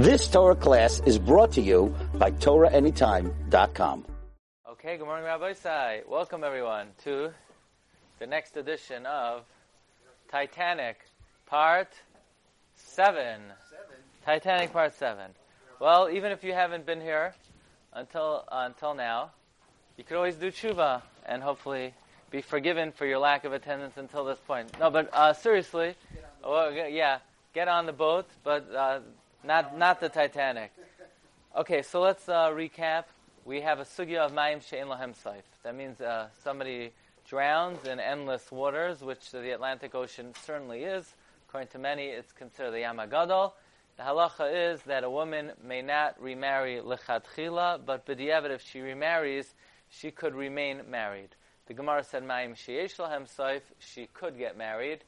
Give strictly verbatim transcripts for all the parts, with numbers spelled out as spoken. This Torah class is brought to you by Torah Anytime dot com. Okay, good morning, Rabbi Isai. Welcome, everyone, to the next edition of Titanic, Part seven. seven. Titanic, Part seven. Well, even if you haven't been here until uh, until now, you could always do tshuva and hopefully be forgiven for your lack of attendance until this point. No, but uh, seriously, get well, yeah, get on the boat, but uh, not not the Titanic. Okay, so let's uh, recap. We have a sugya of mayim she'en lahem seif. That means uh, somebody drowns in endless waters, which the Atlantic Ocean certainly is. According to many, it's considered the Yamagadal. The halacha is that a woman may not remarry lechatchila, but b'diavad, if she remarries, she could remain married. The Gemara said, "Ma'im sheyesh lahem soif," she could get married,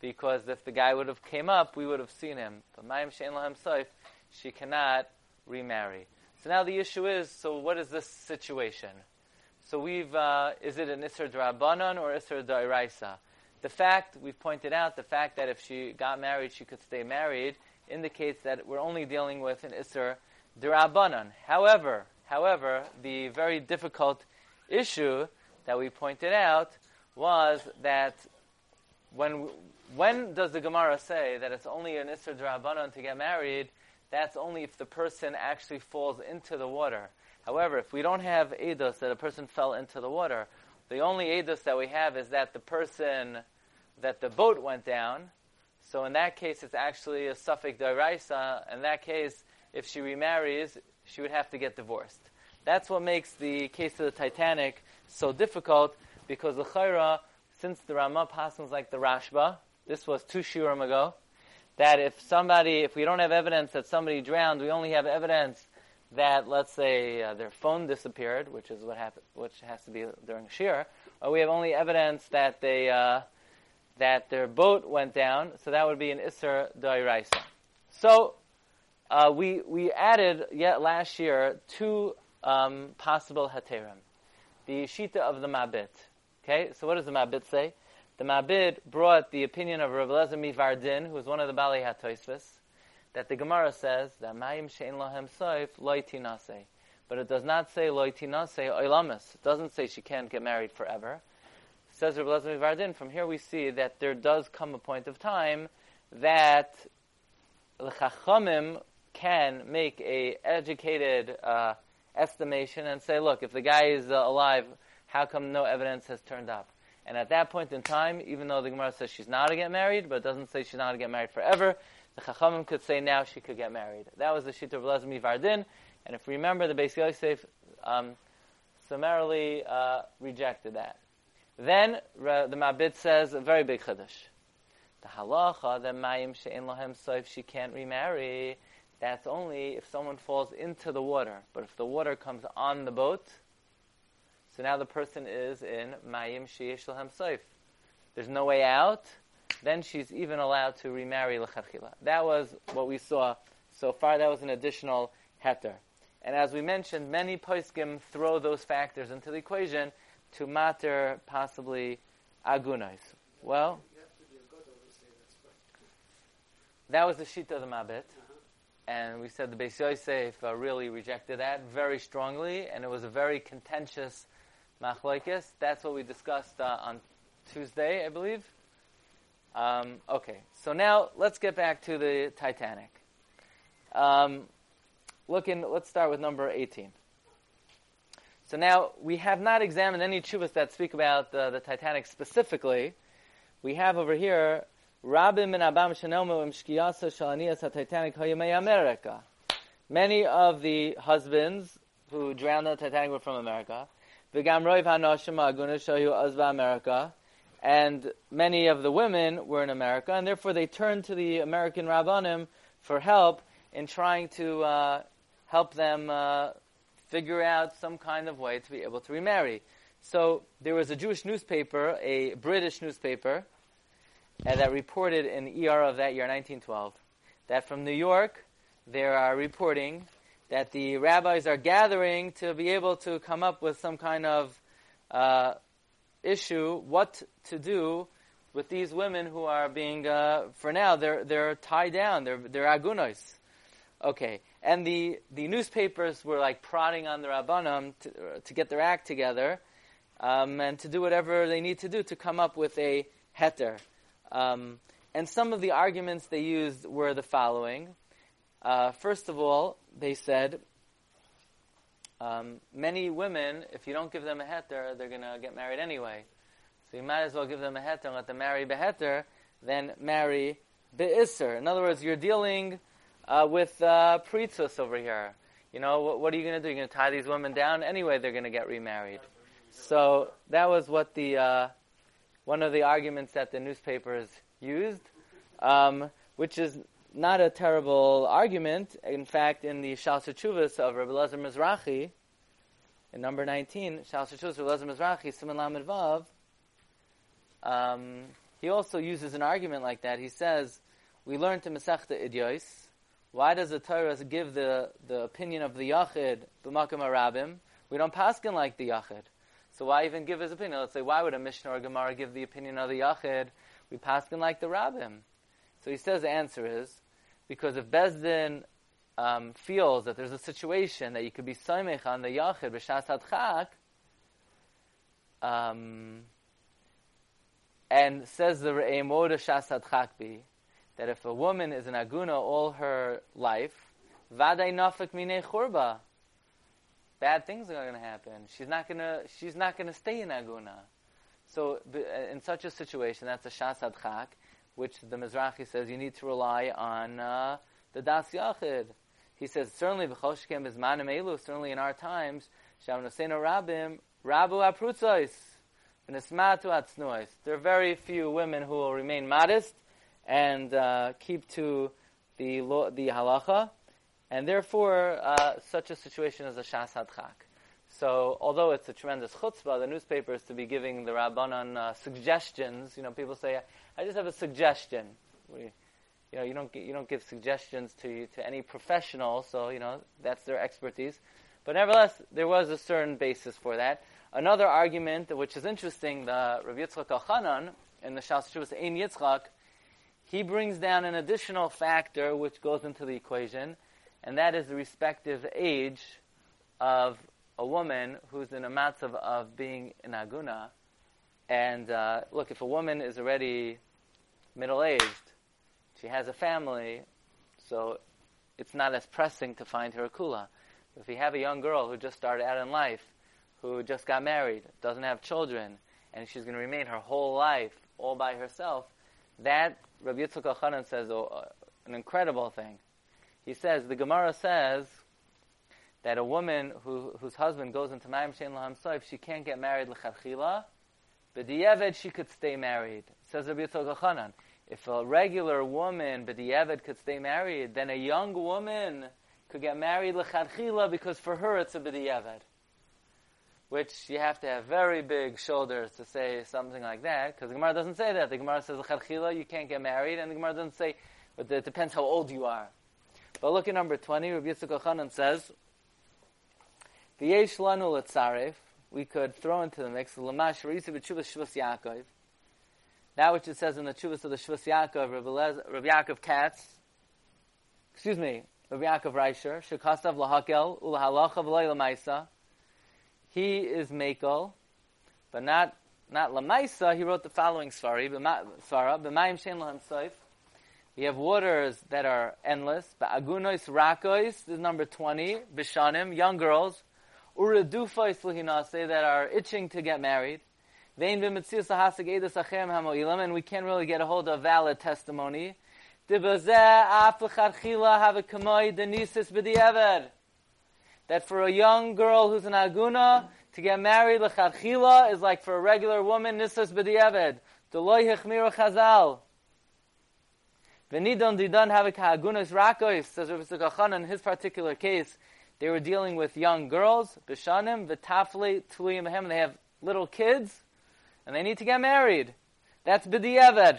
because if the guy would have came up, we would have seen him. But "Ma'im she'en lahem soif," she cannot remarry. So now the issue is: so what is this situation? So we've—is uh, it an iser d'rabanan or iser d'oraisa? The fact we've pointed out, the fact that if she got married, she could stay married, indicates that we're only dealing with an iser d'rabanan. However, however, the very difficult issue that we pointed out was that when when does the Gemara say that it's only an Isser D'Rabbanon to get married? That's only if the person actually falls into the water. However, if we don't have Eidos that a person fell into the water, the only Eidos that we have is that the person, that the boat went down. So in that case, it's actually a Suffolk D'Oraisa. In that case, if she remarries, she would have to get divorced. That's what makes the case of the Titanic so difficult, because the Chaira, since the Ramah passes like the Rashba, this was two shiurim ago, that if somebody, if we don't have evidence that somebody drowned, we only have evidence that, let's say, uh, their phone disappeared, which is what happened, which has to be during shiur, or we have only evidence that they uh, that their boat went down. So that would be an Isser d'Oraisa. So uh, we we added yet last year two um, possible heterim. The Shita of the Mabit. Okay, so what does the Mabit say? The Mabit brought the opinion of Rav Lezemi Vardin, who was one of the Balei HaTosafot, that the Gemara says that Mayim she'en lahem soif loy tinaseh, but it does not say loy tinaseh olamis. It doesn't say she can't get married forever. Says Rav Lezemi Vardin. From here we see that there does come a point of time that the Chachamim can make a educated Uh, estimation and say, look, if the guy is uh, alive, how come no evidence has turned up? And at that point in time, even though the Gemara says she's not to get married, but it doesn't say she's not to get married forever, the Chachamim could say now she could get married. That was the Shita of Lezmi Vardin, and if we remember, the Beis Yosef um, summarily uh, rejected that. Then the Mabit says a very big Chiddush. The halacha, the mayim she'en lahem soif, she can't remarry. That's only if someone falls into the water. But if the water comes on the boat, so now the person is in Mayim Sheyesh Lahem Soif. There's no way out. Then she's even allowed to remarry L'Charchila. That was what we saw so far. That was an additional heter. And as we mentioned, many poskim throw those factors into the equation to matter possibly agunais. Well, that was the Shita of the Mabit. And we said the Beis Yosef uh, really rejected that very strongly, and it was a very contentious machlokes. That's what we discussed uh, on Tuesday, I believe. Um, okay, so now let's get back to the Titanic. Um, look in, let's start with number eighteen. So now we have not examined any tshuvas that speak about uh, the Titanic specifically. We have over here many of the husbands who drowned on the Titanic were from America, and many of the women were in America, and therefore they turned to the American Rabbanim for help in trying to uh, help them uh, figure out some kind of way to be able to remarry. So there was a Jewish newspaper, a British newspaper, Uh, that reported in E R of that year, nineteen twelve, that from New York, they are reporting that the rabbis are gathering to be able to come up with some kind of uh, issue, what to do with these women who are being, uh, for now, they're they're tied down, they're, they're agunos. Okay, and the, the newspapers were like prodding on the Rabbanim to, to get their act together um, and to do whatever they need to do to come up with a heter. Um, and some of the arguments they used were the following. Uh, first of all, they said, um, many women, if you don't give them a heter, they're going to get married anyway. So you might as well give them a heter and let them marry beheter than marry beisser. In other words, you're dealing... Uh, with uh, priestess over here. You know, what, what are you going to do? You're going to tie these women down? Anyway, they're going to get remarried. So that was what the uh, one of the arguments that the newspapers used, um, which is not a terrible argument. In fact, in the Shalsha Tshuvas of Rabbi Elazar Mizrahi, in number nineteen, Shalsha Tshuvas of Rabbi Elazar Mizrahi, Siman Lamed Vav, um, he also uses an argument like that. He says, we learned to Masechta Idyos. Why does the Torah give the, the opinion of the Yachid, B'makom HaRabim? We don't paskin like the Yachid. So why even give his opinion? Let's say, why would a Mishnah or Gemara give the opinion of the Yachid? We paskin like the Rabbim. So he says the answer is, because if Bezdin um, feels that there's a situation that you could be soymech on the Yachid, B'shas Hadchak, um, and says the Re'ei Moed Shas Hadchak Bi, that if a woman is an aguna all her life, vaday nafek minei churba, bad things are going to happen. She's not going to. She's not going to stay in aguna. So, in such a situation, that's a shas hadchak, which the Mizrahi says you need to rely on uh, the das yachid. He says certainly b'chol shekem b'zmanim elu, certainly in our times, shavnoseinu rabim rabu aprutzos v'nismatu atznuos. There are very few women who will remain modest and uh, keep to the law, the halacha, and therefore uh, such a situation is a shas hadchak. So, although it's a tremendous chutzpah, the newspapers to be giving the rabbanon uh, suggestions. You know, people say, "I just have a suggestion." We, you know, you don't you don't give suggestions to to any professional, so you know that's their expertise. But nevertheless, there was a certain basis for that. Another argument, which is interesting, the Rav Yitzchok Elchonon in the Shalsha Tshuvos Ein Yitzchok. He brings down an additional factor which goes into the equation, and that is the respective age of a woman who's in a matzav of being in aguna. And uh, look, if a woman is already middle-aged, she has a family, so it's not as pressing to find her a kula. If you have a young girl who just started out in life, who just got married, doesn't have children, and she's going to remain her whole life all by herself, that, Rabbi Yitzchok Elchonon says oh, uh, an incredible thing. He says, the Gemara says that a woman who, whose husband goes into Mayim Shein Lo Hamsoif, she can't get married l'chadchila, b'di'eved she could stay married. Says Rabbi Yitzchok Elchonon, if a regular woman, b'di'eved, could stay married, then a young woman could get married l'chadchila because for her it's a b'di'eved. Which you have to have very big shoulders to say something like that, because the Gemara doesn't say that. The Gemara says, L'chadchila, you can't get married, and the Gemara doesn't say, but it depends how old you are. But look at number twenty, Rabbi Yitzchok Elchonon says, V'yesh lanu l'tzaref, we could throw into the mix, L'mash v'yisi b'tshuvas Shvus Yaakov, that which it says in the Tshuvas of the Shvus Yaakov, Rabbi Akiva Katz, excuse me, Rabbi Akiva Eiger, Shekasav l'hakel, u'l'halacha v'loy l'maisa, he is Mekel, but not not Lamaisa. He wrote the following Sfari, Sfara, B'mayim Shein Lo Hamsoif. We have waters that are endless. Ba'agunois rakois, this is number twenty. Bishanim, young girls. Uredufois l'hinase, that are itching to get married. Vein v'metzius l'hasig edus achem hamo'ilam, and we can't really get a hold of valid testimony. Dibazeh af l'chadchila havakamoi denisis b'di'ever. That for a young girl who's an aguna, to get married, l'chadchila, is like for a regular woman, nisas b'di'eved. D'loi hechmiru chazal. V'nidon didon havik ha'agunas rakois, says Rabbi Yitzchok Elchonon, in his particular case, they were dealing with young girls, b'shanim, v'tafle, t'luyim ahem, they have little kids, and they need to get married. That's b'di'eved.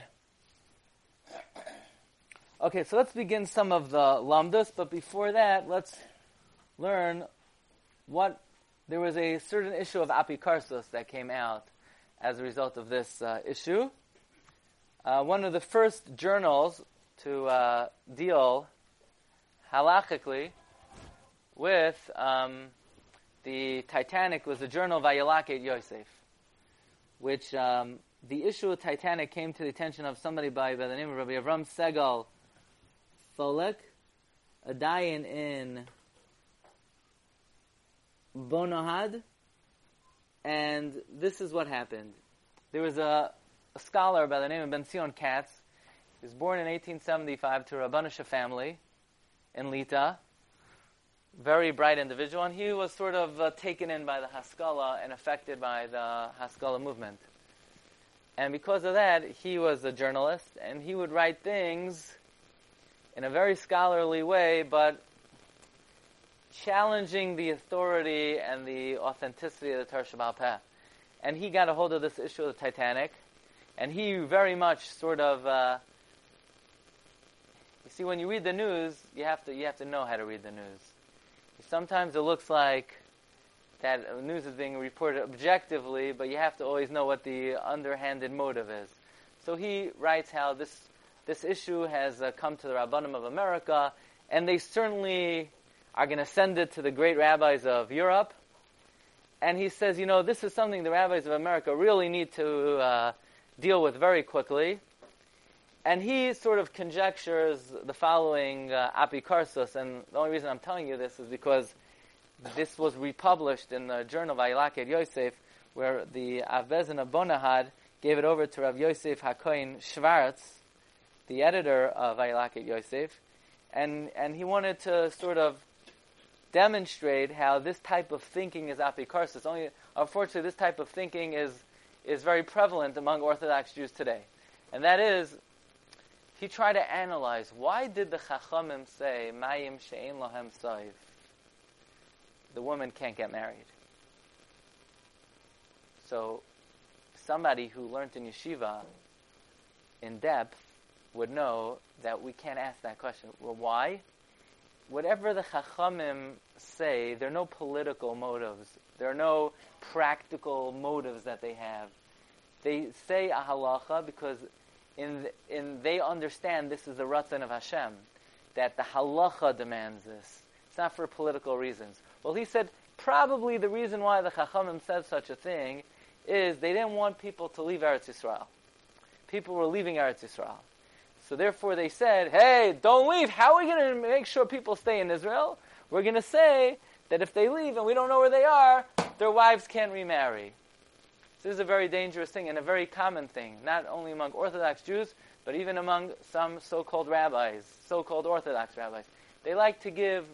Okay, so let's begin some of the lamdas, but before that, let's learn what there was a certain issue of apikarsos that came out as a result of this uh, issue. Uh, one of the first journals to uh, deal halachically with um, the Titanic was the journal Vayelaket Yosef, which um, the issue of Titanic came to the attention of somebody by, by the name of Rabbi Avram Segal Folek, a dayan in Bonyhád, and this is what happened. There was a, a scholar by the name of Ben Zion Katz. He was born in eighteen seventy-five to a Rabbanisha family in Lita. Very bright individual, and he was sort of uh, taken in by the Haskalah and affected by the Haskalah movement. And because of that, he was a journalist, and he would write things in a very scholarly way, but challenging the authority and the authenticity of the Torah She'Ba'al Peh. And he got a hold of this issue of the Titanic, and he very much sort of... Uh, you see, when you read the news, you have to you have to know how to read the news. Sometimes it looks like that news is being reported objectively, but you have to always know what the underhanded motive is. So he writes how this this issue has uh, come to the Rabbanim of America, and they certainly are going to send it to the great rabbis of Europe. And he says, you know, this is something the rabbis of America really need to uh, deal with very quickly. And he sort of conjectures the following uh, apikarsos, and the only reason I'm telling you this is because this was republished in the journal of Vayelaket Yosef, where the Avbezin of Bonyhád gave it over to Rav Yosef Hakohen Schwarz, the editor of Vayelaket Yosef, and, and he wanted to sort of demonstrate how this type of thinking is apikarsos. Only, unfortunately, this type of thinking is, is very prevalent among Orthodox Jews today. And that is... he tried to analyze, why did the Chachamim say, Mayim she'en lahem soif? The woman can't get married. So, somebody who learned in yeshiva in depth would know that we can't ask that question. Well, why? Whatever the Chachamim say, there are no political motives. There are no practical motives that they have. They say a halacha because... In, in they understand this is the ratzon of Hashem, that the halacha demands this. It's not for political reasons. Well, he said, probably the reason why the Chachamim said such a thing is they didn't want people to leave Eretz Yisrael. People were leaving Eretz Yisrael. So therefore they said, hey, don't leave. How are we going to make sure people stay in Israel? We're going to say that if they leave and we don't know where they are, their wives can't remarry. This is a very dangerous thing and a very common thing, not only among Orthodox Jews, but even among some so-called rabbis, so-called Orthodox rabbis. They like to give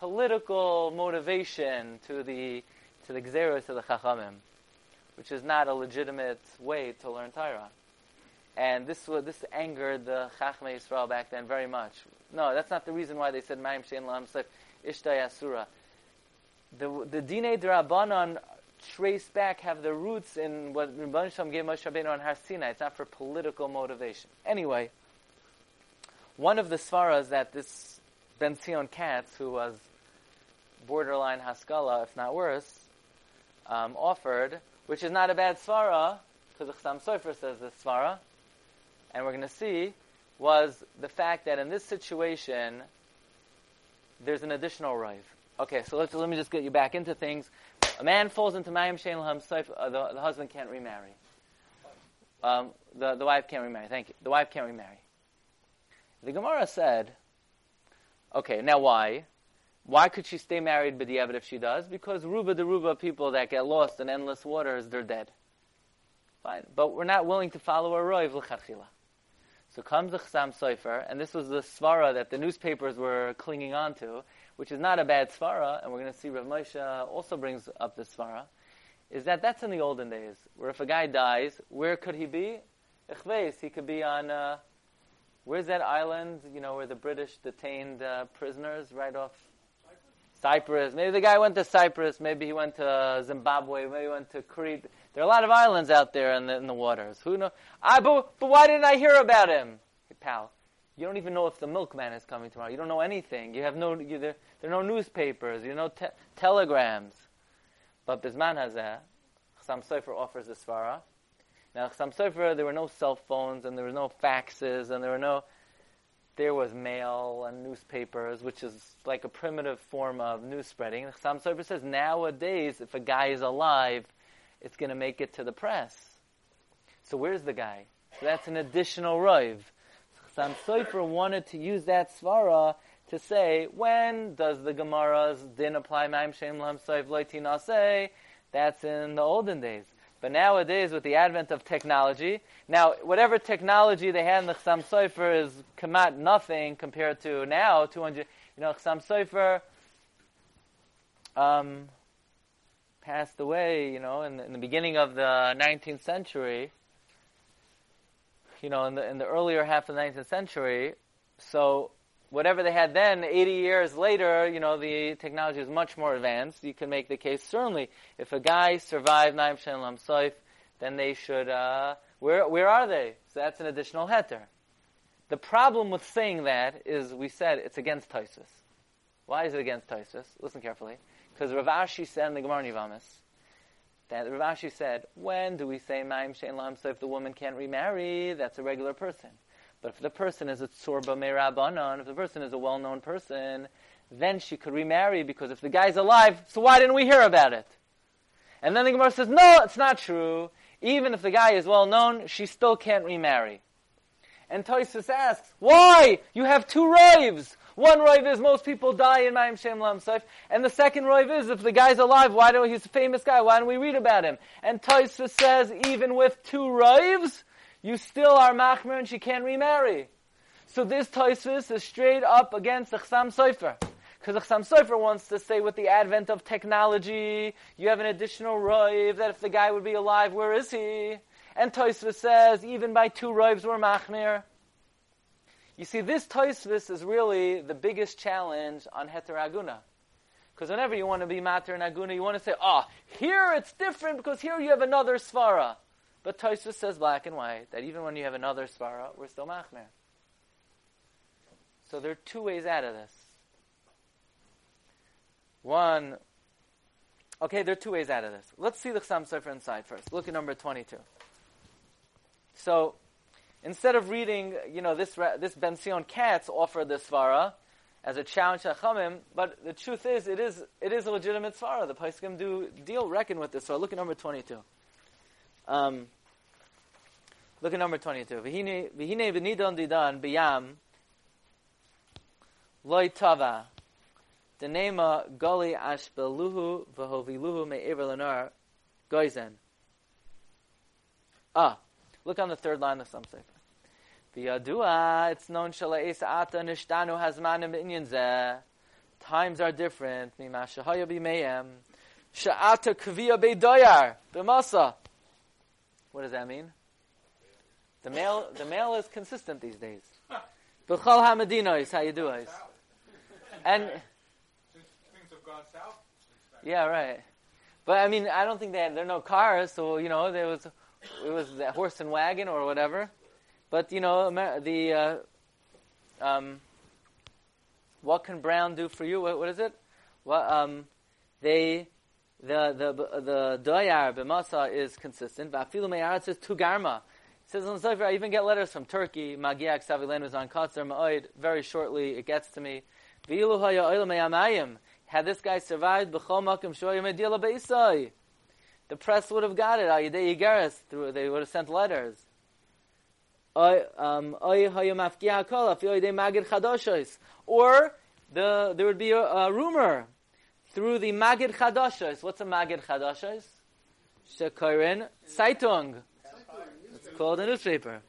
political motivation to the to the Gzeros of the Chachamim, which is not a legitimate way to learn Torah. And this this angered the Chachmei Yisrael back then very much. No, that's not the reason why they said Mayim She'en Lahem Soif Ishtay Asura. The the Dinei D'Rabbanan trace back, have their roots in what Rebbeinu Shalom gave Moshe Rabbeinu on Har Sinai. It's not for political motivation. Anyway, one of the svaras that this Ben Zion Katz, who was borderline Haskalah, if not worse, um, offered, which is not a bad svara, because the Chasam Sofer says this svara, and we're going to see, was the fact that in this situation, there's an additional rive. Okay, so let's, let me just get you back into things. A man falls into Mayim She'en Lahem Soif, uh, the, the husband can't remarry. Um, the, the wife can't remarry, thank you. The wife can't remarry. The Gemara said, okay, now why? Why could she stay married b'diavad if she does? Because Ruba de Ruba people that get lost in endless waters, they're dead. Fine, but we're not willing to follow a Rov l'chadchila. So comes the Chasam Sofer, and this was the svara that the newspapers were clinging on to, which is not a bad svara, and we're going to see Rav Moshe also brings up this svara, is that that's in the olden days, where if a guy dies, where could he be? Ichveis, he could be on, uh, where's that island, you know, where the British detained uh, prisoners right off? Cyprus? Cyprus. Maybe the guy went to Cyprus, maybe he went to Zimbabwe, maybe he went to Crete. There are a lot of islands out there in the, in the waters. Who knows? I, but, but why didn't I hear about him? Hey, pal. You don't even know if the milkman is coming tomorrow. You don't know anything. You have no. You, there, there are no newspapers. You know te- telegrams. But Bisman Hazeh, Chasam Sofer offers the svara. Now Chasam Sofer, there were no cell phones and there were no faxes and there were no. there was mail and newspapers, which is like a primitive form of news spreading. Chasam Sofer says nowadays, if a guy is alive, it's going to make it to the press. So where's the guy? So that's an additional rov. Chasam Sofer wanted to use that svara to say, when does the Gemara's din apply? That's in the olden days. But nowadays, with the advent of technology, now whatever technology they had in the Chasam Sofer is kamat nothing compared to now two hundred. You know, Chasam Sofer um, passed away, you know, in the, in the beginning of the nineteenth century. You know, in the in the earlier half of the nineteenth century. So whatever they had then, eighty years later, you know, the technology is much more advanced. You can make the case, certainly, if a guy survived Naim Shem Lam Soif, then they should, uh, where where are they? So that's an additional heter. The problem with saying that is, we said, it's against Taisus. Why is it against Taisus? Listen carefully. Because Ravashi said in the Gemara Nivamis, that Ravashi said, when do we say Naim Shem Lam Soif, the woman can't remarry, that's a regular person. But if the person is a tzur b'meirabanan, if the person is a well-known person, then she could remarry, because if the guy's alive, so why didn't we hear about it? And then the Gemara says, no, it's not true. Even if the guy is well-known, she still can't remarry. And Tosfos asks, why? You have two rovs. One rov is most people die in Ma'im Shem Lam Sof, and the second rov is if the guy's alive, why don't he's a famous guy? Why don't we read about him? And Tosfos says, even with two rovs, you still are machmir and she can't remarry. So this Tosfos is straight up against the Chasam Sofer. Because the Chasam Sofer wants to say, with the advent of technology, you have an additional rov, that if the guy would be alive, where is he? And Tosfos says, even by two rovs we're machmir. You see, this Tosfos is really the biggest challenge on heter aguna. Because whenever you want to be mater and aguna, you want to say, oh, here it's different because here you have another svara. But Tosfos says black and white that even when you have another svara, we're still machmir. So there are two ways out of this. One, okay, there are two ways out of this. Let's see the Chasam Sofer inside first. Look at number twenty-two. So instead of reading, you know, this this Ben Zion Katz offered the svara as a challenge to Chachamim, but the truth is, it is it is a legitimate svara. The Poskim do deal reckon with this. So look at number twenty-two. Um, look at number twenty-two. V'hine b'nidon didan b'yam loy tava denema goli ashbeluhu v'hoviluhu me'ever lenar goizen. Ah, look on the third line of Chasam Sofer. V'yadua, it's known shala'es ata nishtanu hazmanim b'inyan zeh. Times are different. Mima shahaya b'meyem sha'ata kviya b'doyar b'masa. What does that mean? The male, the male is consistent these days. B'chol ha-medinois, how you do it. And things have gone south. Yeah, right. But I mean, I don't think they had, there are no cars, so you know there was it was that horse and wagon or whatever. But you know the uh, um, what can brown do for you? What, what is it? What um, they. The the the doyar b'masa is consistent. V'afilu me'aratz says tugarma. It says on the Sofer, I even get letters from Turkey. Magiak savilen was on Katzer Ma'od. Very shortly, it gets to me. V'ilu haya oil me'amayim. Had this guy survived, b'chol makom shoyim edila be'isai. The press would have got it. Al yedei yigeres, through they would have sent letters. Oy haya mafkiya hakol. Afil yedei magid chadoshes. Or the there would be a, a rumor. Through the Magid Chadashos. What's a Magid Chadashos? Shekorin Zeitung. It's called a newspaper.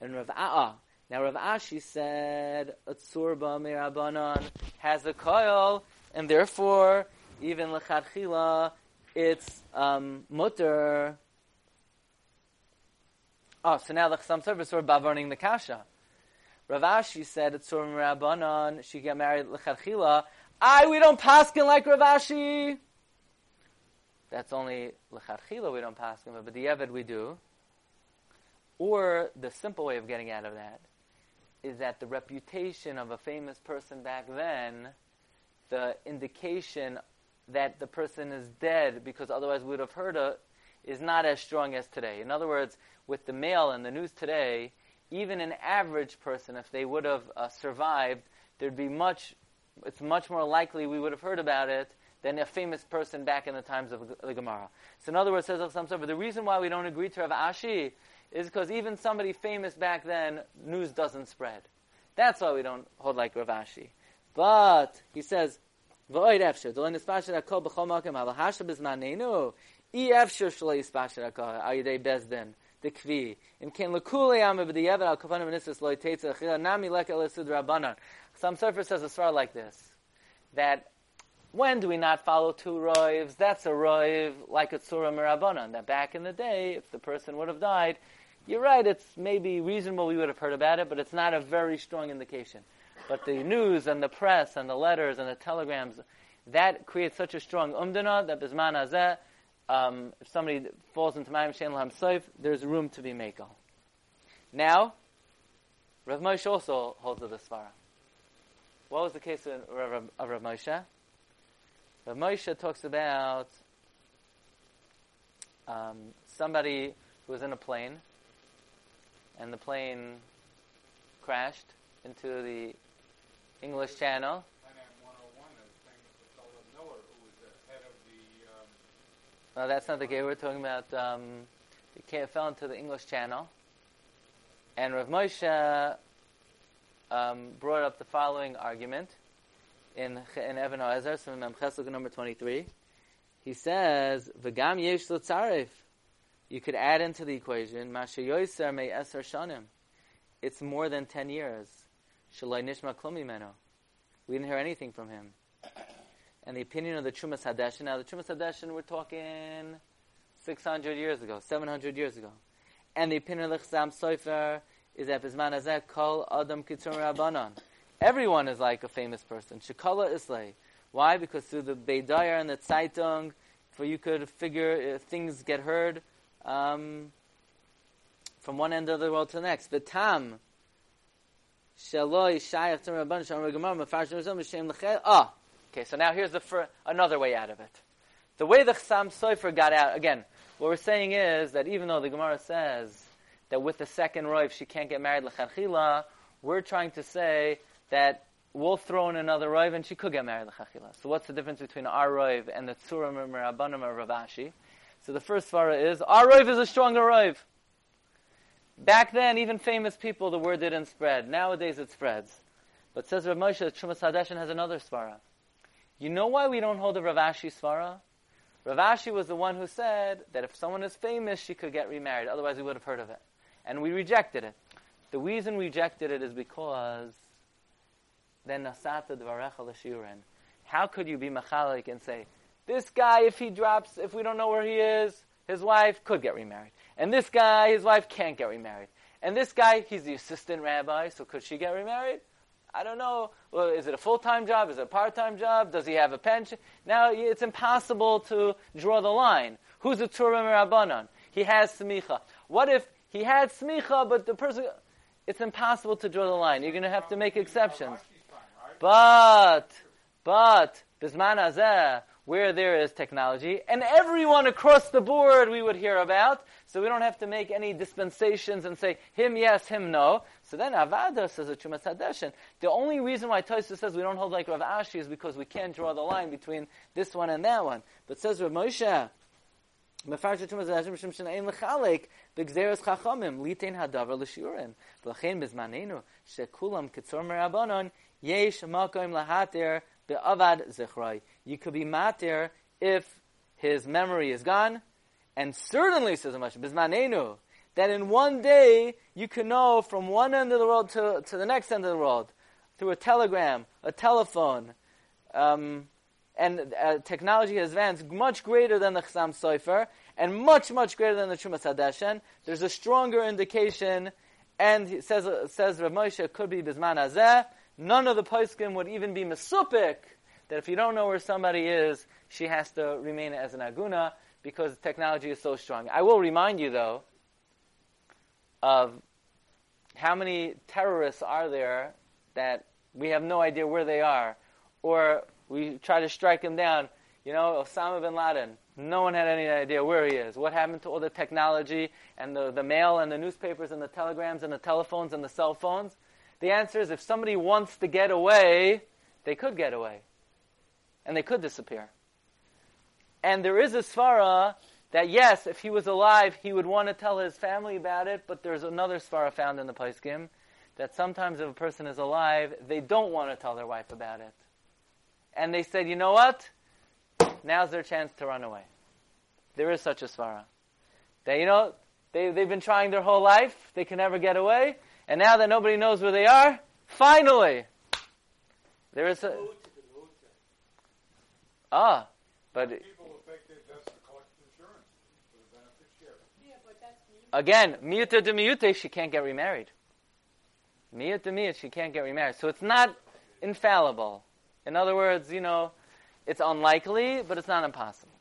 And Rav A'a. Now Rav Ashi said, Atzur b'mirabanan has a koil, and therefore, even l'chadchila, it's um, mutter. Oh, so now the Chasam Sofer is bavarning the kasha. Rav Ashi said, Atzur b'mirabanan, she got married l'chadchila. I, we don't paskin like Rav Ashi. That's only l'chadchila we don't paskin, but b'diavad we do. Or the simple way of getting out of that is that the reputation of a famous person back then, the indication that the person is dead because otherwise we would have heard it, is not as strong as today. In other words, with the mail and the news today, even an average person, if they would have uh, survived, there'd be much, it's much more likely we would have heard about it than a famous person back in the times of the Gemara. So in other words, says Chasam Sofer, the reason why we don't agree to Rav Ashi is because even somebody famous back then, news doesn't spread. That's why we don't hold like Rav Ashi. But, he says, Chasam Sofer says a svar like this, that when do we not follow two roivs? That's a roiv like a tzura mirabanan, that back in the day, if the person would have died, you're right, it's maybe reasonable we would have heard about it, but it's not a very strong indication. But the news and the press and the letters and the telegrams, that creates such a strong umdana that bisman hazeh, Um, if somebody falls into Mayim Shein Lahem Sof, there's room to be mekel. Now, Rav Moshe also holds of the svara. What was the case of Rav, of Rav Moshe? Rav Moshe talks about um, somebody who was in a plane, and the plane crashed into the English Channel. No, that's not the case. We're talking about um, the K F L into the English Channel. And Rav Moshe um, brought up the following argument in in Eben HaEzer, Simon Chesed number twenty-three. He says, "V'gam yesh l'tzarif." You could add into the equation, "Mashe yoyser me eser shanim." It's more than ten years. Shalai nishma klum imeno. We didn't hear anything from him. And the opinion of the Terumat HaDeshen. Now, the Terumat HaDeshen, we're talking six hundred years ago, seven hundred years ago. And the opinion of the Chasam Sofer is that Bisman Hazeh Kol Adam Kitzur Rabbanon. Everyone is like a famous person. Shekala Islay. Why? Because through the Beidayar and the Zeitung, for you could figure uh, things get heard um, from one end of the world to the next. V'tam Shaloi Shayach Tzur Rabbanon Shalom Regamar Mefarsh Nerzom V'Shem L'chel. Ah! Okay, so now here's the fir- another way out of it. The way the Chasam Sofer got out, again, what we're saying is that even though the Gemara says that with the second roiv she can't get married l'chachila, we're trying to say that we'll throw in another roiv and she could get married l'chachila. So what's the difference between our roiv and the tzura merabanim or Rav Ashi? So the first svara is, our roiv is a stronger roiv. Back then, even famous people, the word didn't spread. Nowadays it spreads. But says Rav Moshe, the Terumat HaDeshen has another svara. You know why we don't hold a Rav Ashi svara? Rav Ashi was the one who said that if someone is famous, she could get remarried. Otherwise, we would have heard of it. And we rejected it. The reason we rejected it is because then nasata dvarecha l'shiurin. How could you be machalik and say, this guy, if he drops, if we don't know where he is, his wife could get remarried. And this guy, his wife can't get remarried. And this guy, he's the assistant rabbi, so could she get remarried? I don't know. Well, is it a full-time job? Is it a part-time job? Does he have a pension? Now, it's impossible to draw the line. Who's a Tzura Merabanan? He has smicha. What if he had smicha, but the person... It's impossible to draw the line. You're going to have to make exceptions. But, but, Bisman Hazeh, where there is technology, and everyone across the board we would hear about, so we don't have to make any dispensations and say, him yes, him no. So then Avada says a Terumat HaDeshen. The only reason why Tosfot says we don't hold like Rav Ashi is because we can't draw the line between this one and that one. But says Rav Moshe, Mefarsh Terumat HaDeshen Mishum She'ein L'chalek B'Gzeras Chachamim Litein Hadavar L'Shiurin V'Lachein B'Zmanenu She'Kulam Kitzur Merabanon Yesh Makom Lahater Be'avad Zichrai. You could be matir if his memory is gone. And certainly, says Moshe, Bismanenu, that in one day you can know from one end of the world to, to the next end of the world through a telegram, a telephone, um, and uh, technology has advanced much greater than the Chasam Sofer and much, much greater than the Terumat HaDeshen. There's a stronger indication, and he says uh, says Rav Moshe could be Bisman Hazeh. None of the poskim would even be mesupik that if you don't know where somebody is, she has to remain as an aguna, because technology is so strong. I will remind you, though, of how many terrorists are there that we have no idea where they are, or we try to strike them down. You know, Osama bin Laden, No one had any idea where he is. What happened to all the technology and the, the mail and the newspapers and the telegrams and the telephones and the cell phones? The answer is, if somebody wants to get away, they could get away. And they could disappear. And there is a svara that, yes, if he was alive, he would want to tell his family about it, but there's another svara found in the Paiskim that sometimes if a person is alive, they don't want to tell their wife about it. And they said, you know what? Now's their chance to run away. There is such a svara. They, you know, they, they've been trying their whole life. They can never get away. And now that nobody knows where they are, finally, there is a... Ah, but... People who fake their deaths to collect insurance for the beneficiary. Yeah, but that's... Again, miyuta de miyuta, she can't get remarried. Miyuta de miyuta, she can't get remarried. So it's not infallible. In other words, you know... It's unlikely, but it's not impossible.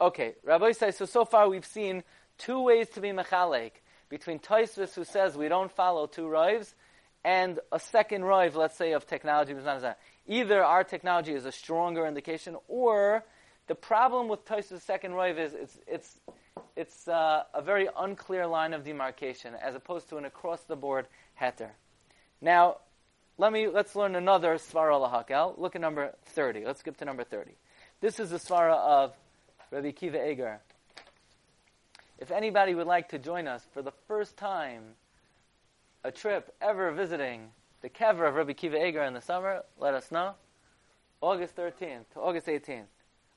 Okay, Rabbi Isai, so so far we've seen two ways to be mechalek, between Tosfos, who says we don't follow two Rovs, and a second Rov, let's say, of technology. Either our technology is a stronger indication, or the problem with Tosfos' second Rov is it's it's it's uh, a very unclear line of demarcation, as opposed to an across-the-board heter. Now, Let me, let's learn another svara l'hakel. Look at number thirty. Let's skip to number thirty. This is the svara of Rabbi Akiva Eiger. If anybody would like to join us for the first time, a trip ever visiting the kever of Rabbi Akiva Eiger in the summer, let us know. August thirteenth to August eighteenth.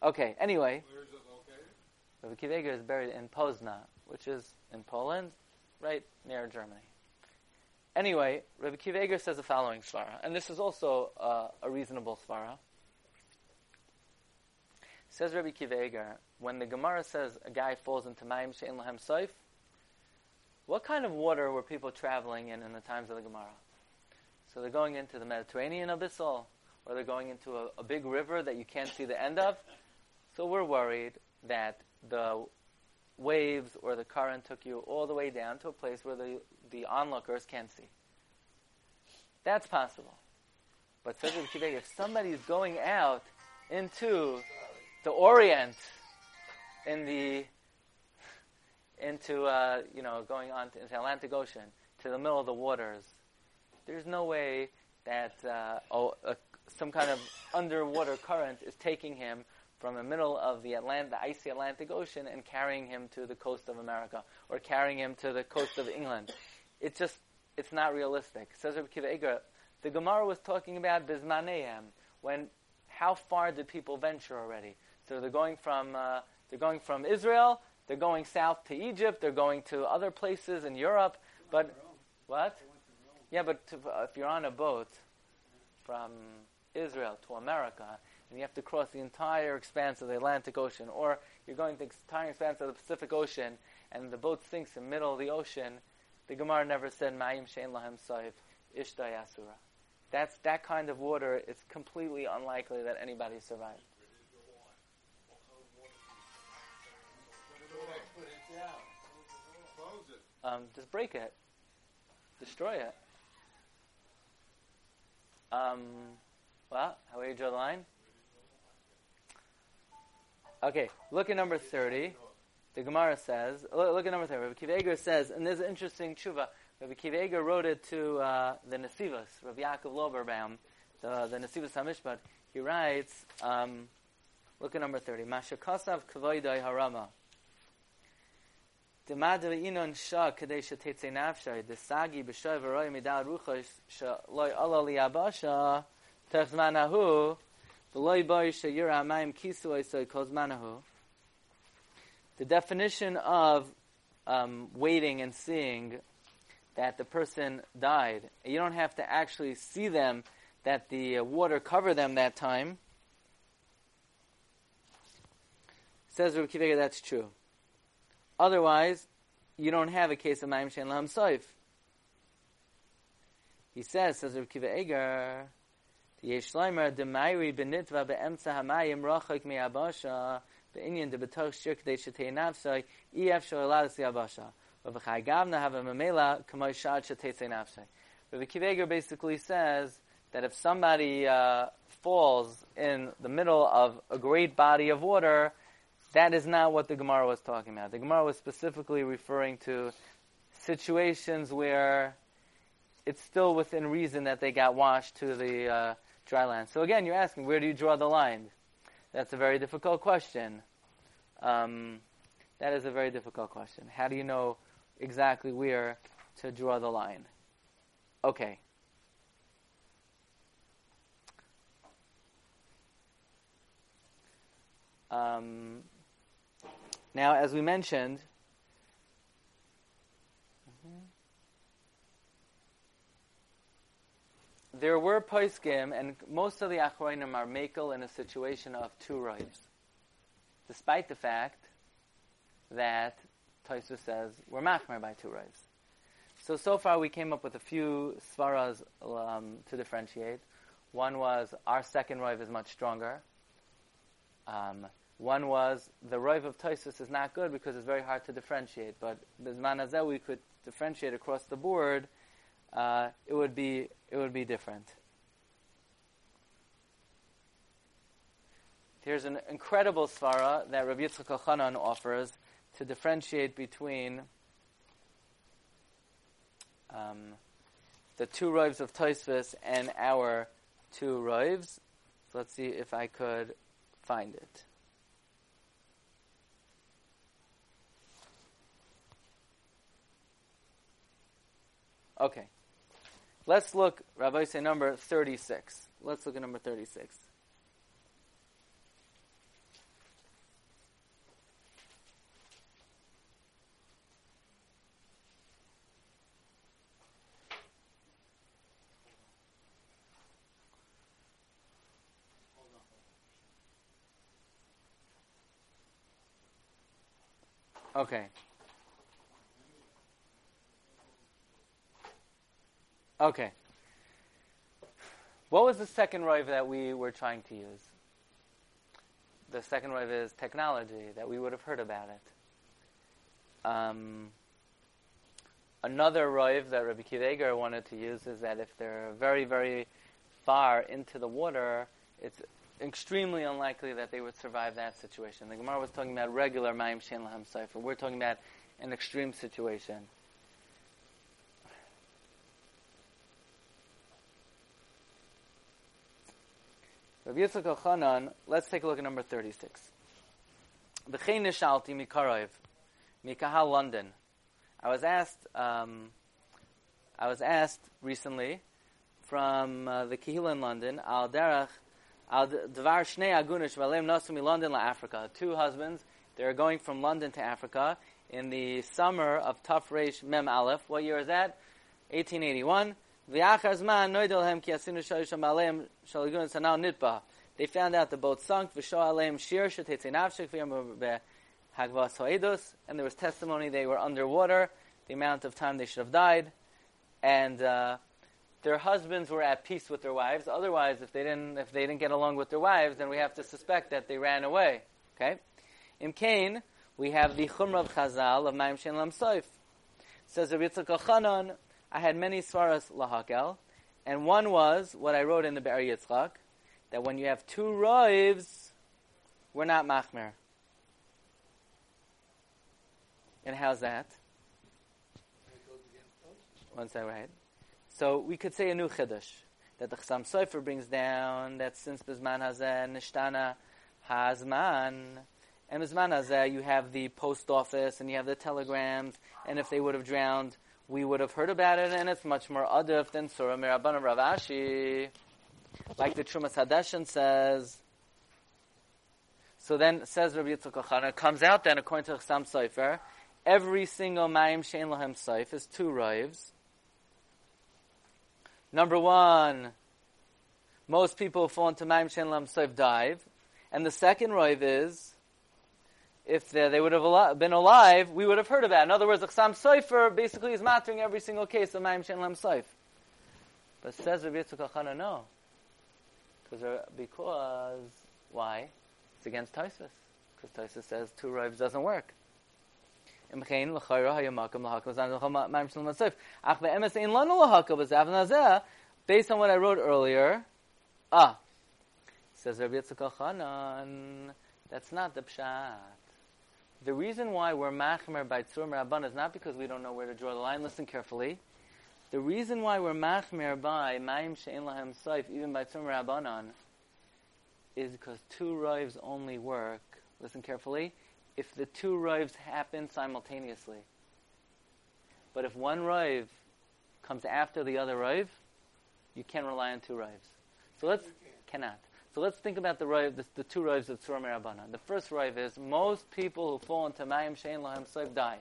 Okay, anyway. Where is it located? Rabbi Akiva Eiger is buried in Poznan, which is in Poland, right near Germany. Anyway, Rabbi Akiva Eiger says the following svara, and this is also uh, a reasonable svara. Says Rabbi Akiva Eiger, when the Gemara says a guy falls into Mayim She'en Lahem Sof, what kind of water were people traveling in in the times of the Gemara? So they're going into the Mediterranean abyssal, or they're going into a, a big river that you can't see the end of. So we're worried that the waves or the current took you all the way down to a place where the the onlookers can't see. That's possible. But says Rabbi Akiva, if somebody is going out into the Orient, in the into uh, you know going on to into the Atlantic Ocean to the middle of the waters, there's no way that uh, oh, uh, some kind of underwater current is taking him from the middle of the, Atlant- the icy Atlantic Ocean and carrying him to the coast of America or carrying him to the coast of England. It's just, it's not realistic. Says Rabbi Akiva Eiger, the Gemara was talking about Bismanehem, when, how far did people venture already? So they're going from, uh, they're going from Israel, they're going south to Egypt, they're going to other places in Europe, but, what? Yeah, but to, uh, if you're on a boat from Israel to America, and you have to cross the entire expanse of the Atlantic Ocean, or you're going to the entire expanse of the Pacific Ocean, and the boat sinks in the middle of the ocean, the Gemara never said, Mayim She'en Lahem Sof, Ishtay Asura. That's that kind of water, it's completely unlikely that anybody survived. Um, just break it. Destroy it. Um, well, how do you draw the line? Okay, look at number thirty. The Gemara says, look, look at number thirty. Rabbi Akiva Eiger says, and there's an interesting tshuva. Rabbi Akiva Eiger wrote it to uh, the Nesivos, Rabbi Yaakov Loberbaum, the, the Nesivos HaMishpat. He writes, um, look at number thirty. Mashakasav kavoidai harama. Demadu inon shah kadei shetetze nafshay. Desagi b'shay v'roi midal ruchos shaloi ala liyabasha techzmanahu. The definition of um, waiting and seeing that the person died. You don't have to actually see them, that the water covered them that time. Says Rabbi Akiva Eiger, that's true. Otherwise, you don't have a case of Mayim She'en Lahem Sof. He says, says Rabbi Akiva Eiger, Rabbi Akiva Eiger basically says that if somebody uh, falls in the middle of a great body of water, That is not what the Gemara was talking about. The Gemara was specifically referring to situations where it's still within reason that they got washed to the uh, dry land. So again, you're asking, where do you draw the line? That's a very difficult question. Um, that is a very difficult question. How do you know exactly where to draw the line? Okay. Um, now, as we mentioned, there were poskim, and most of the Achronim are makel in a situation of two roves, despite the fact that Tosfot says we're machmer by two roves. So, so far we came up with a few svaras um, to differentiate. One was our second rov is much stronger. Um, one was the rov of Tosfot is not good because it's very hard to differentiate. But b'zman hazeh we could differentiate across the board. Uh, it would be it would be different. Here's an incredible svara that Rabbi Yitzchok Elchonon offers to differentiate between um, the two rovs of Tosfos and our two rovs. So let's see if I could find it. Okay. Let's look, Rabbi say number thirty-six. Let's look at number thirty-six. Okay. Okay. What was the second rov that we were trying to use? The second rov is technology, that we would have heard about it. Um, another rov that Rabbi Akiva Eiger wanted to use is that if they're very, very far into the water, it's extremely unlikely that they would survive that situation. The Gemara was talking about regular Mayim Shein Lahem Sofer. We're talking about an extreme situation. Rabbi Yitzchok Elchonon, let's take a look at number thirty-six. B'chein nishalti mikarov, mikahal London. I was asked, um, I was asked recently from uh, the Kehillah in London, al derech, al dvar shnei agunish v'aleim nasu mi London la Africa. Two husbands, they're going from London to Africa in the summer of Taf Reish Mem Aleph. What year is that? eighteen eighty-one. They found out the boat sunk, and there was testimony they were underwater, the amount of time they should have died, and uh, their husbands were at peace with their wives. Otherwise, if they didn't, if they didn't get along with their wives, then we have to suspect that they ran away. Okay? In Cain, we have the Chumra of Chazal of Mayim Shein Lahem Sofer. It says Rabbi Yitzchok Elchonon, I had many svaras lahakel, and one was what I wrote in the Be'er Yitzchak, that when you have two rovs, we're not machmer. And how's that? One second, right? So we could say a new chiddush that the Chasam Sofer brings down that since b'zman hazeh nishtana hazman. And b'zman hazeh you have the post office and you have the telegrams, and if they would have drowned, we would have heard about it, and it's much more adif than Surah Mirabban of Ravashi. Like the Terumat HaDeshen says. So then, says Rabbi Yitzchok Elchonon, it comes out then, according to Chasam Sofer, every single Mayim Shein Lahem Sofer is two rovs. Number one, most people who fall into Mayim Shein Lahem Sofer dive. And the second rov is, if they would have been alive, we would have heard about it. In other words, the Chasam Sofer basically is matering every single case of Mayim Shein Lahem Sofer. But says Rabbi Yitzchok Elchonon, no. Because, why? It's against Tosfos. Because Tosfos says two rovs doesn't work. Based on what I wrote earlier, ah, says Rabbi Yitzchok Elchonon, That's not the pshat. The reason why we're machmer by Tzurim Rabban is not because we don't know where to draw the line. Listen carefully. The reason why we're machmer by Mayim She'en Lahem Soif, even by Tzurim Rabbanon, is because two roivs only work, listen carefully, if the two roivs happen simultaneously. But if one roiv comes after the other roiv, you can't rely on two roivs. So let's, cannot. So let's think about the roiv, the, the two roivs of Tzurim Rabbanon. The first roiv is, most people who fall into Mayim She'en Lahem Soif die.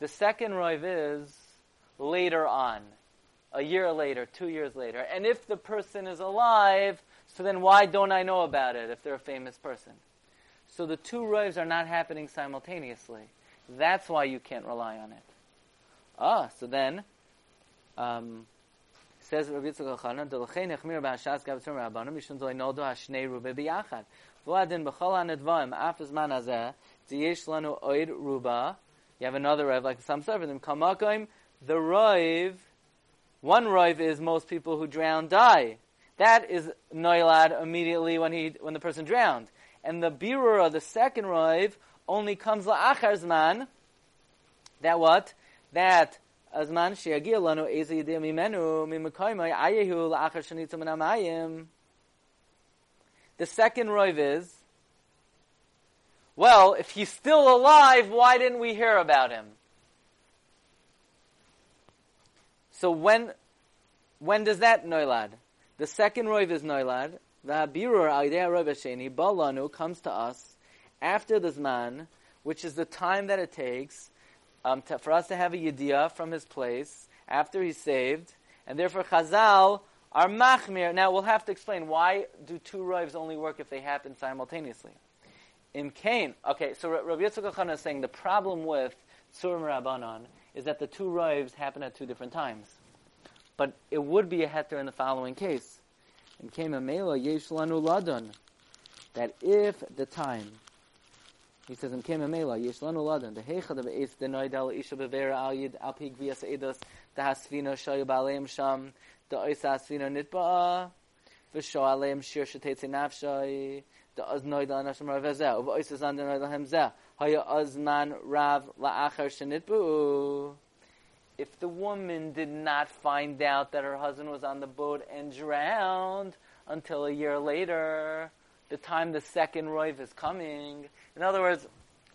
The second roiv is, later on, a year later, two years later. And if the person is alive, so then why don't I know about it if they're a famous person? So the two roivs are not happening simultaneously. That's why you can't rely on it. Ah, so then, um, says Rabbi Yitzchok Elchonon, D'lechein yachmir b'hashas gav Tzurim Rabbanon, mishum zeh noldu hashnei ruba b'yachad. V'adin b'chol hanedvaim af hazman hazeh, yesh lanu oid ruba. You have another roiv like the Chasam Sofer, them kamakim. The roiv, one roiv is most people who drown die. That is noilad immediately when he when the person drowned. And the birur of the second roiv only comes la'achar zman. That what? That azman she'yagil lanu ezeh yidei mimenu mimekaymai ayehu la'achar shenitzah min hamayim. The second roiv is, well, if he's still alive, why didn't we hear about him? So when when does that noilad? The second roiv is noilad. The habirur al-yidei roiv hasheni balanu comes to us after the zman, which is the time that it takes um, to, for us to have a yediyah from his place after he's saved, and therefore Chazal are machmir. Now we'll have to explain why do two roivs only work if they happen simultaneously. In Cain, okay. So Rabbi Yitzchok Elchonon is saying the problem with Tzurim Rabbanon is that the two roivs happen at two different times. But it would be a heter in the following case. And came a mela yesh lanu ladon, that if the time, he says, and came a mela yesh lanu ladon, the heichad of eis denoidal isha bevera al yid al pi gvias eidos the hasvino shayu baleim sham the oisa hasvino nitbaa v'sho aleim shir shetetze nafshay the aznoidal nafsham rav ezeh v'oisa zan denoidal hemzeh. If the woman did not find out that her husband was on the boat and drowned until a year later, the time the second roiv is coming. In other words,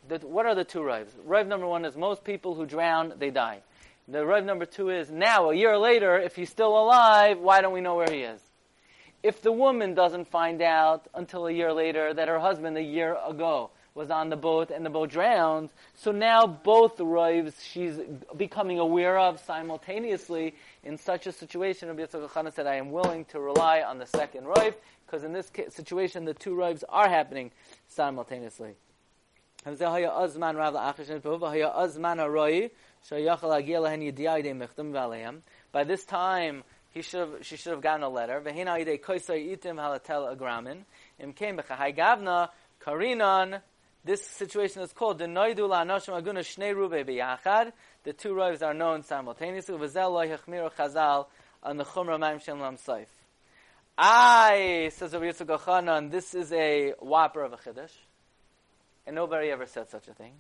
the, what are the two roivs? Roiv number one is most people who drown, they die. The roiv number two is now, a year later, if he's still alive, why don't we know where he is? If the woman doesn't find out until a year later that her husband a year ago was on the boat and the boat drowned, so now both roivs she's becoming aware of simultaneously. In such a situation, Rabbi Yitzchok Elchonon said, I am willing to rely on the second roiv, because in this situation the two roivs are happening simultaneously. By this time, he should have, she should have gotten a letter. This situation is called the noidu la'anoshim aguna shnei rubei biyachad. The two roivs are known simultaneously. V'zel lo yachmiru Chazal on the chumra ma'im she'en lahem soif. I says Rabbi Yitzchok Elchonon, this is a whopper of a chiddush, and nobody ever said such a thing.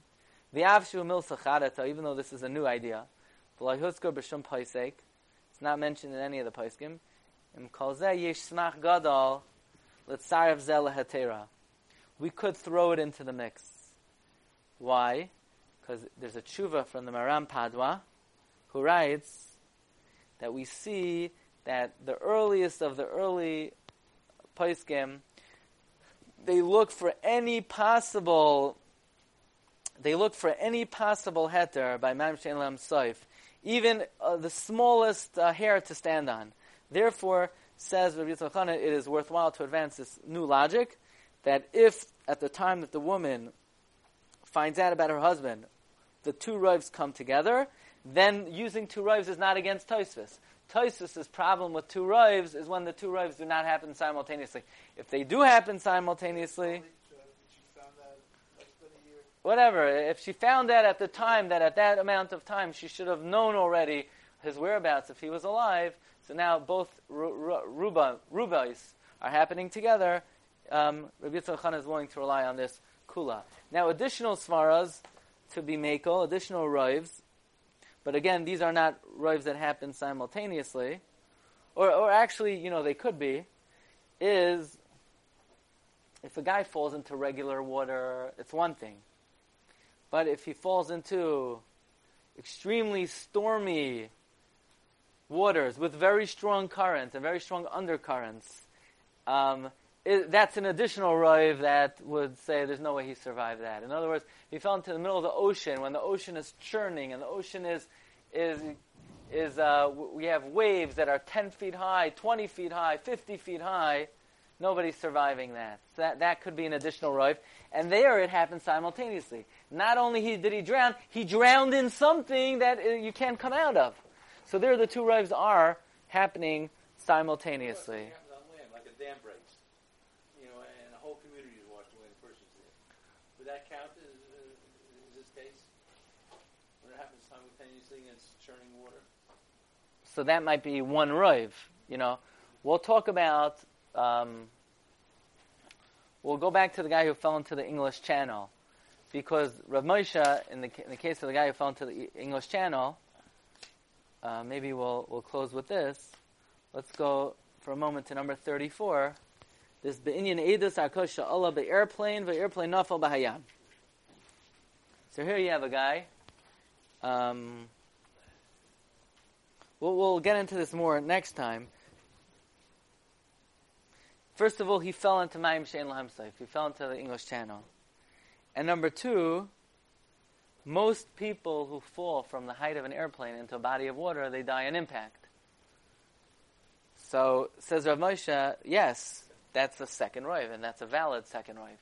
V'av shu milsachadata, even though this is a new idea, v'lo yuzkor b'shum posek, it's not mentioned in any of the poskim. Im kol zeh yesh smach gadol l'tzarev zeh lehetera. We could throw it into the mix. Why? Because there's a tshuva from the Maharam Padua who writes that we see that the earliest of the early poskim, they look for any possible they look for any possible heter by Mayim She'en Lahem Soif, even uh, the smallest uh, hair to stand on. Therefore, says Rabbi Yitzchok Elchonon, it is worthwhile to advance this new logic, that if at the time that the woman finds out about her husband, the two roivs come together, then using two roivs is not against Tosfos. Tosfos' problem with two roivs is when the two roivs do not happen simultaneously. If they do happen simultaneously, whatever, if she found out at the time that at that amount of time she should have known already his whereabouts if he was alive, so now both rubais are happening together, um, Rabbi Yitzchok Elchonon is willing to rely on this kula. Now, additional svaras to be mekel, additional rovs, but again, these are not rovs that happen simultaneously, or, or actually, you know, they could be, is if a guy falls into regular water, it's one thing. But if he falls into extremely stormy waters with very strong currents and very strong undercurrents, um, it, that's an additional rov that would say there's no way he survived that. In other words, he fell into the middle of the ocean when the ocean is churning and the ocean is is is uh, we have waves that are ten feet high, twenty feet high, fifty feet high. Nobody's surviving that. So that that could be an additional rov, and there it happens simultaneously. Not only he, did he drown, he drowned in something that you can't come out of. So there the two rovs are happening simultaneously. It happens on land, like a dam breaks. You know, and a whole community is washed away and a person's there. Would that count as, uh, in this case? When it happens simultaneously and it's churning water? So that might be one rov, you know. We'll talk about, um, we'll go back to the guy who fell into the English Channel. Because Rav Moshe, in the, in the case of the guy who fell into the English Channel, uh, maybe we'll we'll close with this. Let's go for a moment to number thirty-four. This Be'inyan Eidos Harkosh Sha'Allah Be'airplane Ve'airplane Nafal B'Hayam. So here you have a guy. Um, we'll, we'll get into this more next time. First of all, he fell into Mayim She'en Lahem Sof. He fell into the English Channel. And number two, most people who fall from the height of an airplane into a body of water, they die on impact. So, says Rav Moshe, yes, that's a second rov, and that's a valid second rov.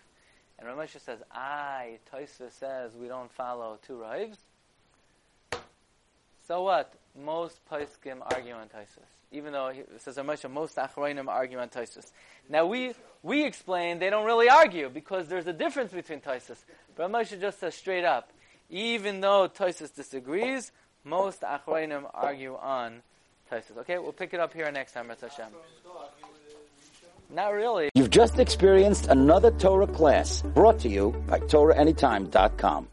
And Rav Moshe says, aye, Tosfos says we don't follow two rovs. So what? Most poskim argue on Tosfos. Even though, he says Rav Moshe, most achronim argue on Tosfos. Now we we explain they don't really argue because there's a difference between Tosfos. But Rav Moshe just says straight up, even though Tosfos disagrees, most achronim argue on Tosfos. Okay, we'll pick it up here next time. Hashem. Not really. You've just experienced another Torah class brought to you by Torah Anytime dot com.